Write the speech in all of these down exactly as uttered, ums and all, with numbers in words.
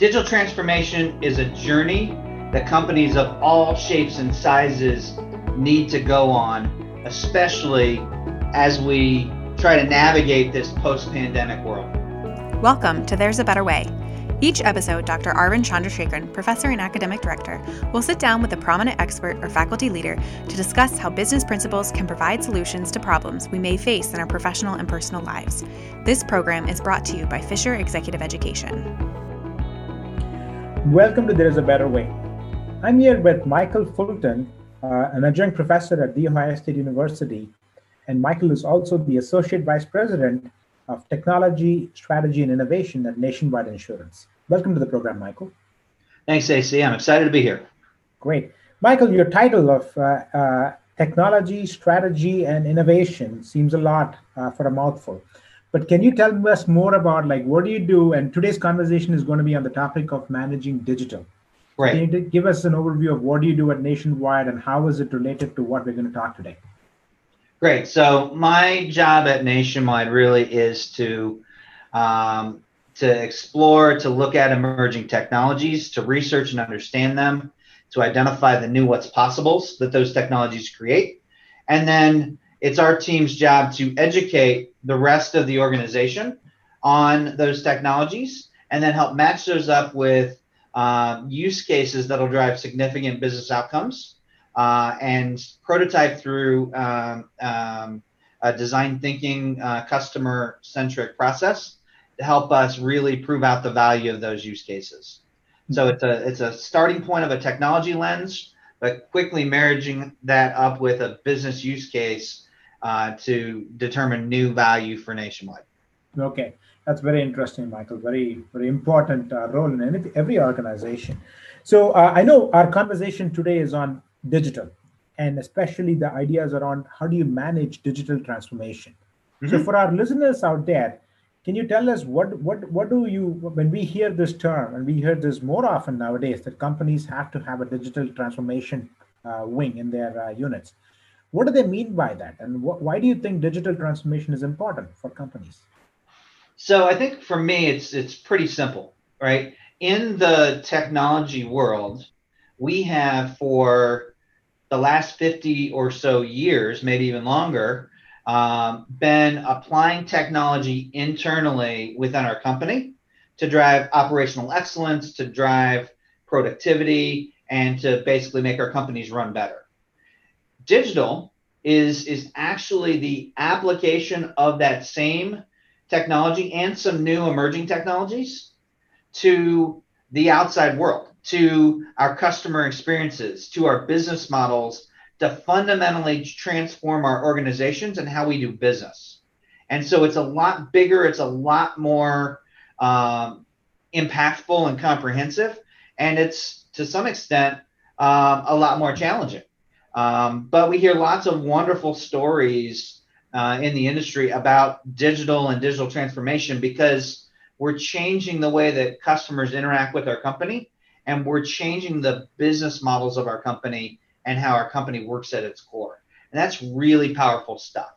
Digital transformation is a journey that companies of all shapes and sizes need to go on, especially as we try to navigate this post-pandemic world. Welcome to There's a Better Way. Each episode, Doctor Arvind Chandrasekaran, professor and academic director, will sit down with a prominent expert or faculty leader to discuss how business principles can provide solutions to problems we may face in our professional and personal lives. This program is brought to you by Fisher Executive Education. Welcome to There's a Better Way. I'm here with Michael Fulton, uh, an adjunct professor at The Ohio State University, and Michael is also the Associate Vice President of Technology, Strategy, and Innovation at Nationwide Insurance. Welcome to the program, Michael. Thanks, A C. I'm excited to be here. Great. Michael, your title of uh, uh, Technology, Strategy, and Innovation seems a lot uh, for a mouthful, but can you tell us more about, like, what do you do? And today's conversation is going to be on the topic of managing digital. Right. Can you give us an overview of what do you do at Nationwide and how is it related to what we're going to talk today? Great. So my job at Nationwide really is to um, to explore, to look at emerging technologies, to research and understand them, to identify the new what's possibles that those technologies create. And then it's our team's job to educate the rest of the organization on those technologies and then help match those up with uh, use cases that'll drive significant business outcomes. Uh, and prototype through um, um, a design thinking, uh, customer-centric process to help us really prove out the value of those use cases. So it's a it's a starting point of a technology lens, but quickly marrying that up with a business use case uh, to determine new value for Nationwide. Okay, that's very interesting, Michael. Very, very important uh, role in any, every organization. So uh, I know our conversation today is on digital, and especially the ideas around how do you manage digital transformation. Mm-hmm. So for our listeners out there, can you tell us what what what do you, when we hear this term, and we hear this more often nowadays, that companies have to have a digital transformation uh, wing in their uh, units. What do they mean by that? And wh- why do you think digital transformation is important for companies? So I think for me, it's it's pretty simple, right? In the technology world, we have for the last fifty or so years, maybe even longer, um, been applying technology internally within our company to drive operational excellence, to drive productivity, and to basically make our companies run better. Digital is, is actually the application of that same technology and some new emerging technologies to the outside world, to our customer experiences, to our business models, to fundamentally transform our organizations and how we do business. And so it's a lot bigger, it's a lot more um, impactful and comprehensive, and it's, to some extent, um, a lot more challenging. Um, but we hear lots of wonderful stories uh, in the industry about digital and digital transformation because we're changing the way that customers interact with our company, and we're changing the business models of our company and how our company works at its core. And that's really powerful stuff.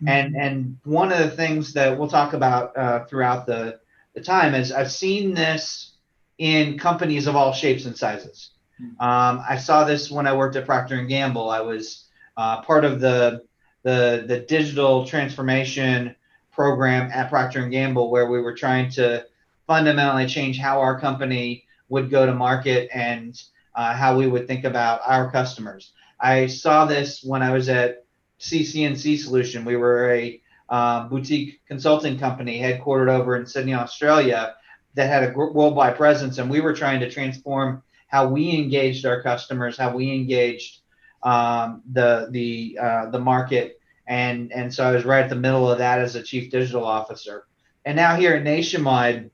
Mm-hmm. And and one of the things that we'll talk about uh, throughout the, the time is I've seen this in companies of all shapes and sizes. Mm-hmm. Um, I saw this when I worked at Procter and Gamble. I was uh, part of the, the, the digital transformation program at Procter and Gamble, where we were trying to fundamentally change how our company would go to market and uh, how we would think about our customers. I saw this when I was at C C N C Solution. We were a uh, boutique consulting company headquartered over in Sydney, Australia, that had a worldwide presence, and we were trying to transform how we engaged our customers, how we engaged um, the the uh, the market, and and so I was right at the middle of that as a chief digital officer. And now here at Nationwide,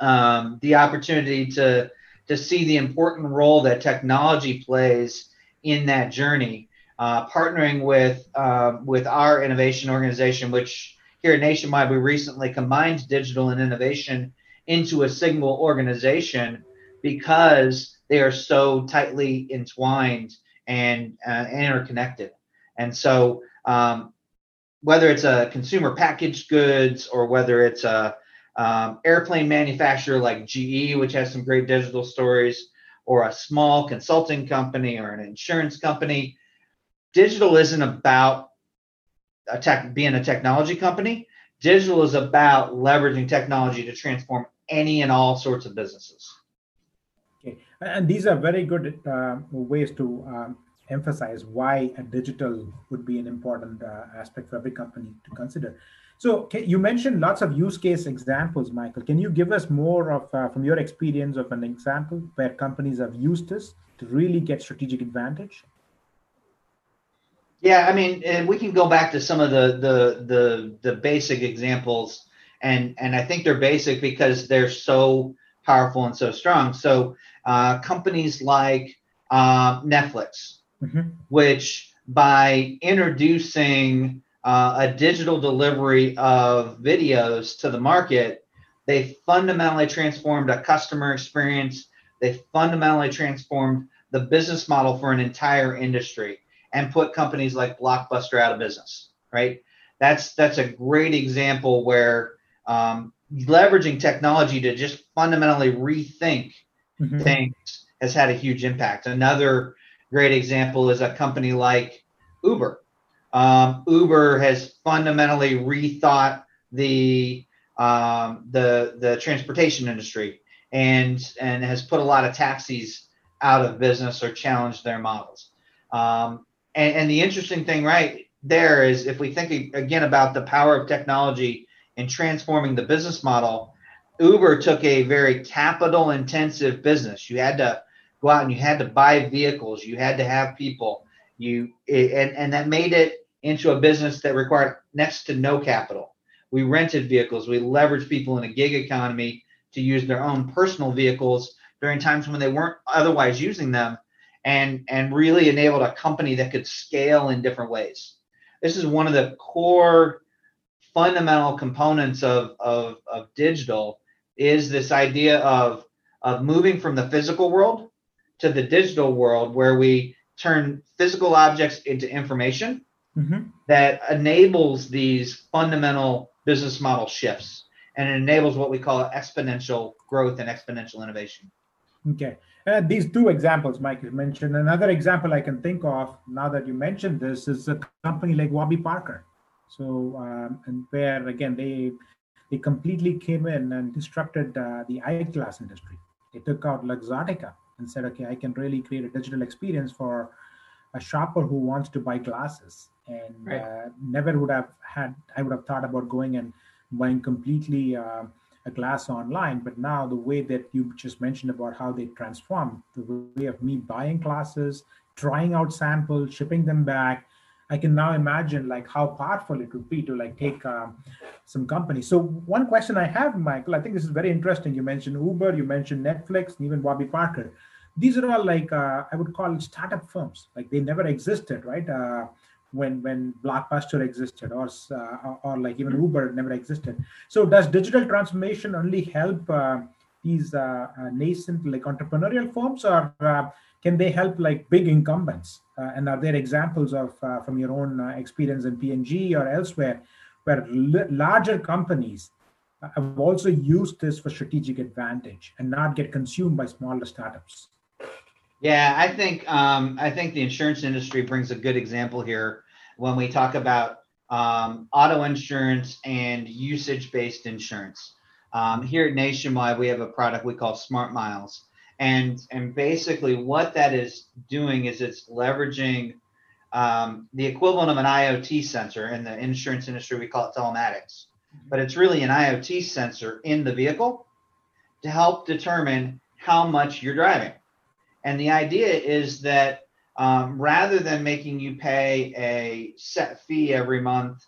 Um, the opportunity to to see the important role that technology plays in that journey, uh, partnering with uh, with our innovation organization, which here at Nationwide we recently combined digital and innovation into a single organization because they are so tightly entwined and uh, interconnected. And so um, whether it's a consumer packaged goods or whether it's a um, airplane manufacturer like G E, which has some great digital stories, or a small consulting company or an insurance company. Digital isn't about a tech, being a technology company. Digital is about leveraging technology to transform any and all sorts of businesses. Okay, and these are very good uh, ways to um, emphasize why a digital would be an important uh, aspect for every company to consider. So can, you mentioned lots of use case examples, Michael. Can you give us more of, uh, from your experience, of an example where companies have used this to really get strategic advantage? Yeah, I mean, and we can go back to some of the the the, the basic examples, and, and I think they're basic because they're so powerful and so strong. So uh, companies like uh, Netflix, mm-hmm. which by introducing Uh, a digital delivery of videos to the market, they fundamentally transformed a customer experience. They fundamentally transformed the business model for an entire industry and put companies like Blockbuster out of business, right? That's that's a great example where um, leveraging technology to just fundamentally rethink mm-hmm. things has had a huge impact. Another great example is a company like Uber. Um, Uber has fundamentally rethought the um, the the transportation industry and and has put a lot of taxis out of business or challenged their models. Um, and, and the interesting thing right there is, if we think again about the power of technology in transforming the business model, Uber took a very capital intensive business. You had to go out and you had to buy vehicles. You had to have people. You and, and that made it into a business that required next to no capital. We rented vehicles. We leveraged people in a gig economy to use their own personal vehicles during times when they weren't otherwise using them, and, and really enabled a company that could scale in different ways. This is one of the core fundamental components of, of, of digital, is this idea of, of moving from the physical world to the digital world, where we turn physical objects into information mm-hmm. that enables these fundamental business model shifts, and it enables what we call exponential growth and exponential innovation. Okay. Uh, these two examples Michael mentioned. Another example I can think of now that you mentioned this is a company like Warby Parker. So, um, and where again, they, they completely came in and disrupted uh, the eyeglass industry. They took out Luxottica and said, okay, I can really create a digital experience for a shopper who wants to buy glasses, and right. uh, never would have had, I would have thought about going and buying completely uh, a glass online. But now the way that you just mentioned about how they transformed the way of me buying glasses, trying out samples, shipping them back, I can now imagine like how powerful it would be to like take um, some company. So one question I have, Michael, I think this is very interesting. You mentioned Uber, you mentioned Netflix, and even Warby Parker. These are all like, uh, I would call it startup firms. Like they never existed, right? Uh, when when Blockbuster existed, or, uh, or like even Uber never existed. So does digital transformation only help uh, these uh, uh, nascent like entrepreneurial firms, or uh, can they help like big incumbents? Uh, and are there examples of uh, from your own uh, experience in P and G or elsewhere where l- larger companies have also used this for strategic advantage and not get consumed by smaller startups? Yeah, I think um, I think the insurance industry brings a good example here when we talk about um, auto insurance and usage-based insurance. Um, here at Nationwide, we have a product we call Smart Miles. And and basically what that is doing is it's leveraging um, the equivalent of an I O T sensor. In the insurance industry, we call it telematics, but it's really an I O T sensor in the vehicle to help determine how much you're driving. And the idea is that um, rather than making you pay a set fee every month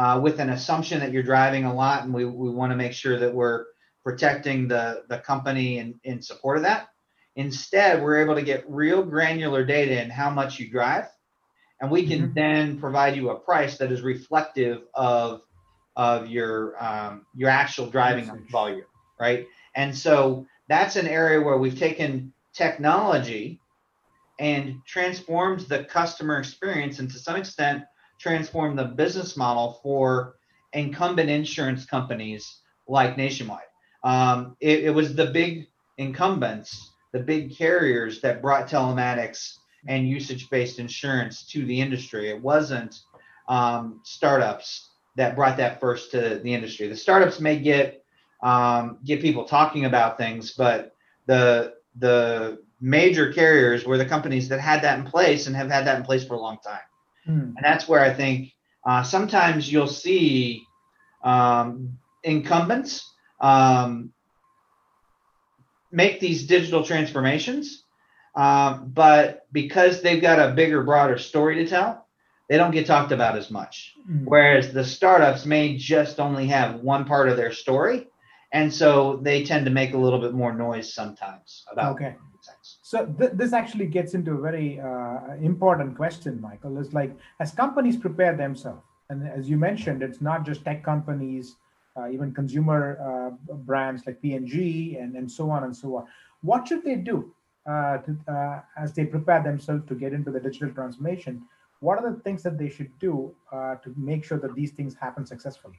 uh, with an assumption that you're driving a lot, and we, we want to make sure that we're protecting the, the company in, in support of that. Instead, we're able to get real granular data in how much you drive, and we can mm-hmm. then provide you a price that is reflective of of your um, your actual driving That's volume, right? And so that's an area where we've taken technology and transformed the customer experience, and to some extent transformed the business model for incumbent insurance companies like Nationwide. Um, it, it was the big incumbents, the big carriers that brought telematics and usage-based insurance to the industry. It wasn't um, startups that brought that first to the industry. The startups may get um, get people talking about things, but the the major carriers were the companies that had that in place and have had that in place for a long time. Mm. And that's where I think uh, sometimes you'll see um, incumbents um, make these digital transformations, um, but because they've got a bigger, broader story to tell, they don't get talked about as much. Mm. Whereas the startups may just only have one part of their story. And so they tend to make a little bit more noise sometimes about okay. things. So th- this actually gets into a very uh, important question, Michael. It's like, as companies prepare themselves, and as you mentioned, it's not just tech companies, uh, even consumer uh, brands like P and G and, and so on and so on. What should they do uh, to, uh, as they prepare themselves to get into the digital transformation? What are the things that they should do uh, to make sure that these things happen successfully?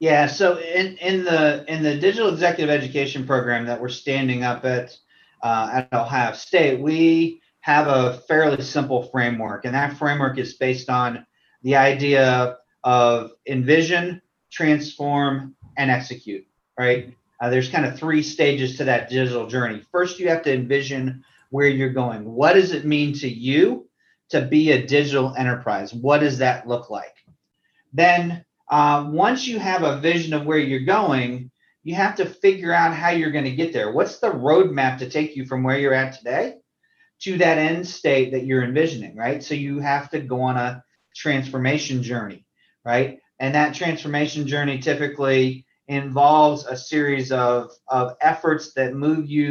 Yeah, so in, in the in the digital executive education program that we're standing up at uh, at Ohio State, we have a fairly simple framework, and that framework is based on the idea of envision, transform, and execute. Right? Uh, there's kind of three stages to that digital journey. First, you have to envision where you're going. What does it mean to you to be a digital enterprise? What does that look like? Then Uh, once you have a vision of where you're going, you have to figure out how you're going to get there. What's the roadmap to take you from where you're at today to that end state that you're envisioning, right? So you have to go on a transformation journey, right? And that transformation journey typically involves a series of, of efforts that move you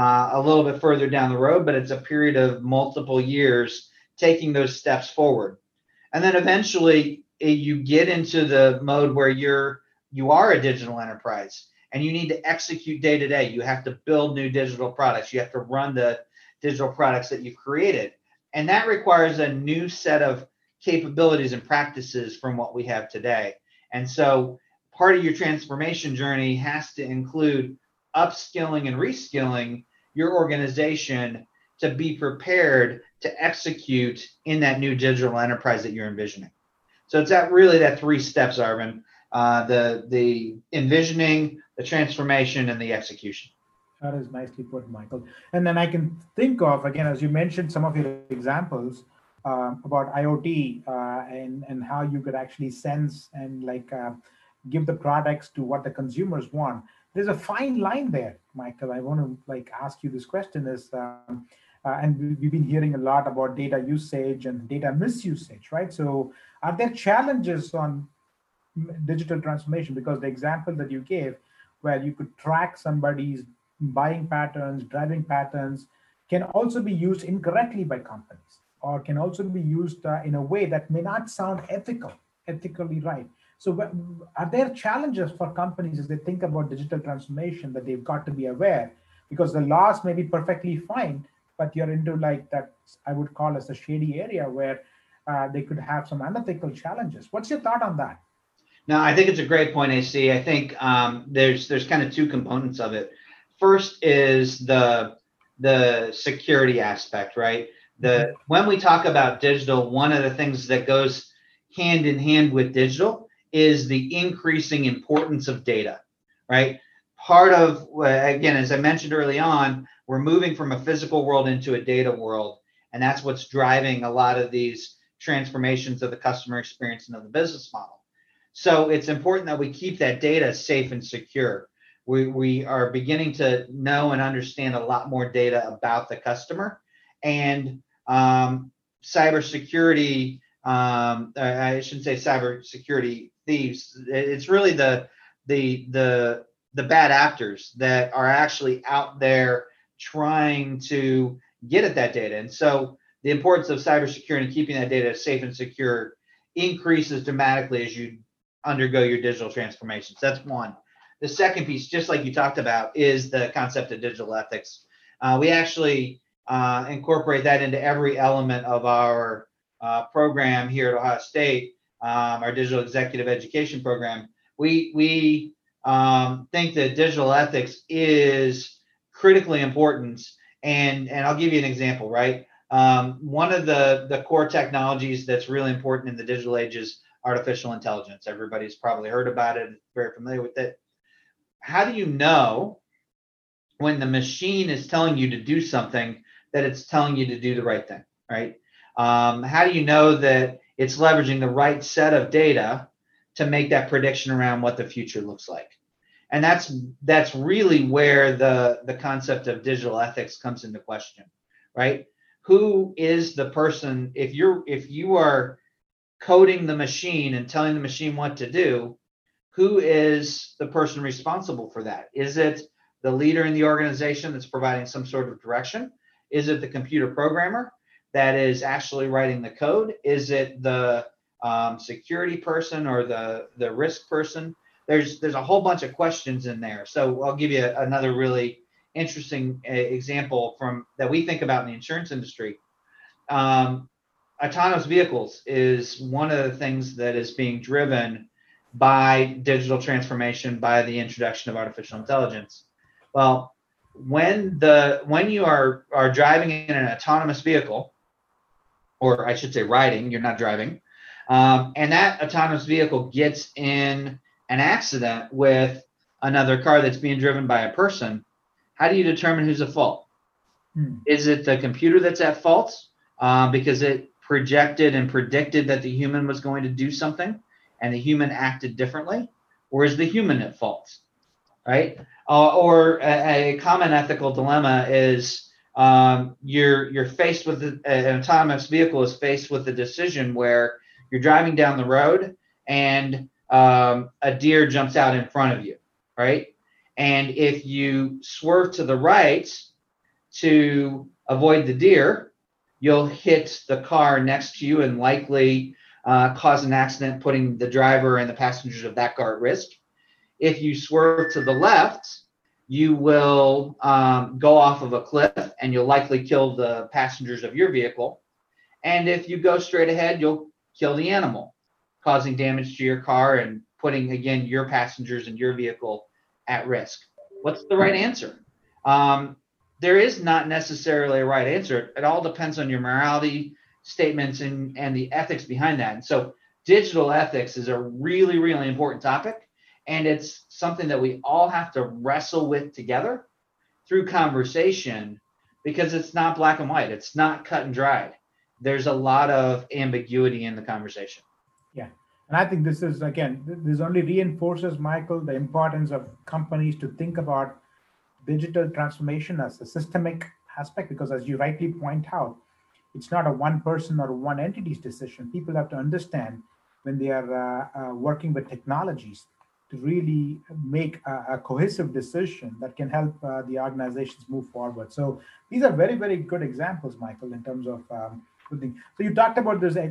uh, a little bit further down the road, but it's a period of multiple years taking those steps forward. And then eventually, you get into the mode where you're you are a digital enterprise and you need to execute day to day. You have to build new digital products. You have to run the digital products that you've created. And that requires a new set of capabilities and practices from what we have today. And so part of your transformation journey has to include upskilling and reskilling your organization to be prepared to execute in that new digital enterprise that you're envisioning. So it's that really that three steps, Arvind, uh, the the envisioning, the transformation, and the execution. That is nicely put, Michael. And then I can think of, again, as you mentioned, some of your examples uh, about IoT uh, and, and how you could actually sense and like uh, give the products to what the consumers want. There's a fine line there, Michael. I want to like ask you this question is, um, uh, and we've been hearing a lot about data usage and data misusage, right? So are there challenges on digital transformation? Because the example that you gave, where you could track somebody's buying patterns, driving patterns, can also be used incorrectly by companies, or can also be used uh, in a way that may not sound ethical, ethically right. So are there challenges for companies as they think about digital transformation that they've got to be aware? Because the laws may be perfectly fine, but you're into like that, I would call as a shady area where Uh, they could have some unethical challenges. What's your thought on that? No, I think it's a great point, A C. I think um, there's there's kind of two components of it. First is the the security aspect, right? The when we talk about digital, one of the things that goes hand in hand with digital is the increasing importance of data, right? Part of, again, as I mentioned early on, we're moving from a physical world into a data world, and that's what's driving a lot of these transformations of the customer experience and of the business model. So it's important that we keep that data safe and secure. We we are beginning to know and understand a lot more data about the customer, and um, cybersecurity. Um, I shouldn't say cybersecurity thieves. It's really the the the the bad actors that are actually out there trying to get at that data, and so the importance of cybersecurity and keeping that data safe and secure increases dramatically as you undergo your digital transformations. That's one. The second piece, just like you talked about, is the concept of digital ethics. Uh, we actually uh, incorporate that into every element of our uh, program here at Ohio State, um, our digital executive education program. We we um, think that digital ethics is critically important. And, and I'll give you an example, right? Um, one of the, the core technologies that's really important in the digital age is artificial intelligence. Everybody's probably heard about it and very familiar with it. How do you know when the machine is telling you to do something that it's telling you to do the right thing, right? Um, how do you know that it's leveraging the right set of data to make that prediction around what the future looks like? And that's that's really where the, the concept of digital ethics comes into question, right? Who is the person, if you're if you are coding the machine and telling the machine what to do, who is the person responsible for that? Is it the leader in the organization that's providing some sort of direction? Is it the computer programmer that is actually writing the code? Is it the um, security person or the, the risk person? There's there's a whole bunch of questions in there. So I'll give you a, another really interesting uh, example from that we think about in the insurance industry. Um, autonomous vehicles is one of the things that is being driven by digital transformation, by the introduction of artificial intelligence. Well, when the when you are, are driving in an autonomous vehicle, or I should say riding, you're not driving, um, and that autonomous vehicle gets in an accident with another car that's being driven by a person, how do you determine who's at fault? Hmm. Is it the computer that's at fault uh, because it projected and predicted that the human was going to do something and the human acted differently? Or is the human at fault, right? Uh, or a, a common ethical dilemma is um, you're you're faced with a, an autonomous vehicle is faced with a decision where you're driving down the road and um, a deer jumps out in front of you, right? And if you swerve to the right to avoid the deer, you'll hit the car next to you and likely uh, cause an accident, putting the driver and the passengers of that car at risk. If you swerve to the left, you will um, go off of a cliff and you'll likely kill the passengers of your vehicle. And if you go straight ahead, you'll kill the animal, causing damage to your car and putting, again, your passengers and your vehicle at risk. What's the right answer? Um, there is not necessarily a right answer. It all depends on your morality statements and, and the ethics behind that. And so digital ethics is a really, really important topic. And it's something that we all have to wrestle with together through conversation, because it's not black and white. It's not cut and dried. There's a lot of ambiguity in the conversation. Yeah. And I think this is, again, this only reinforces, Michael, the importance of companies to think about digital transformation as a systemic aspect, because as you rightly point out, it's not a one person or one entity's decision. People have to understand when they are uh, uh, working with technologies to really make a, a cohesive decision that can help uh, the organizations move forward. So these are very, very good examples, Michael, in terms of um, thing. So you talked about this uh,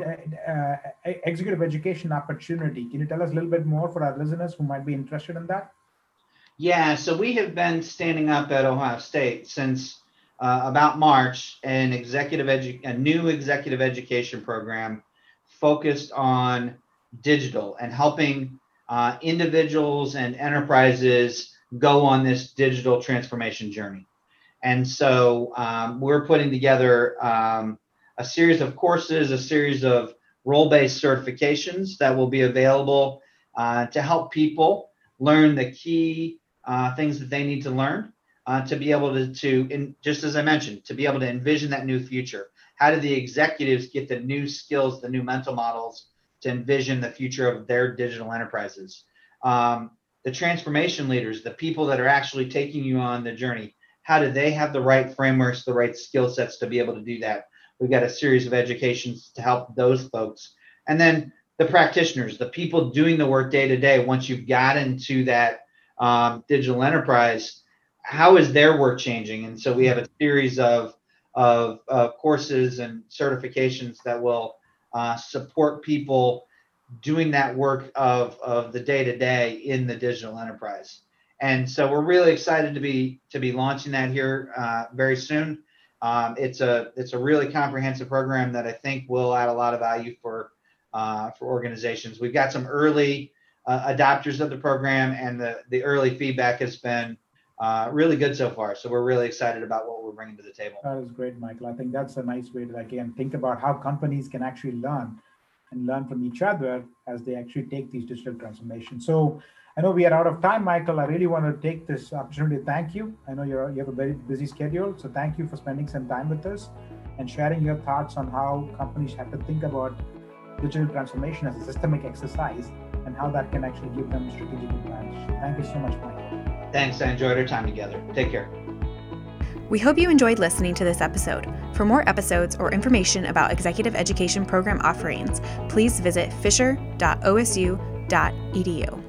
uh, executive education opportunity. Can you tell us a little bit more for our listeners who might be interested in that? Yeah, so we have been standing up at Ohio State since uh, about March, an executive edu- a new executive education program focused on digital and helping uh, individuals and enterprises go on this digital transformation journey. And so um, we're putting together um, a series of courses, a series of role-based certifications that will be available uh, to help people learn the key uh, things that they need to learn uh, to be able to, to in, just as I mentioned, to be able to envision that new future. How do the executives get the new skills, the new mental models to envision the future of their digital enterprises? Um, the transformation leaders, the people that are actually taking you on the journey, how do they have the right frameworks, the right skill sets to be able to do that? We've got a series of educations to help those folks. And then the practitioners, the people doing the work day to day, once you've got into that um, digital enterprise, how is their work changing? And so we have a series of, of, of courses and certifications that will uh, support people doing that work of, of the day to day in the digital enterprise. And so we're really excited to be, to be launching that here uh, very soon. Um, it's a it's a really comprehensive program that I think will add a lot of value for uh, for organizations. We've got some early uh, adopters of the program, and the, the early feedback has been uh, really good so far. So we're really excited about what we're bringing to the table. That is great, Michael. I think that's a nice way to, again, think about how companies can actually learn and learn from each other as they actually take these digital transformations. So I know we are out of time, Michael. I really want to take this opportunity to thank you. I know you're, you have a very busy schedule, so thank you for spending some time with us and sharing your thoughts on how companies have to think about digital transformation as a systemic exercise and how that can actually give them strategic advantage. Thank you so much, Michael. Thanks. I enjoyed our time together. Take care. We hope you enjoyed listening to this episode. For more episodes or information about executive education program offerings, please visit fisher dot O S U dot E D U.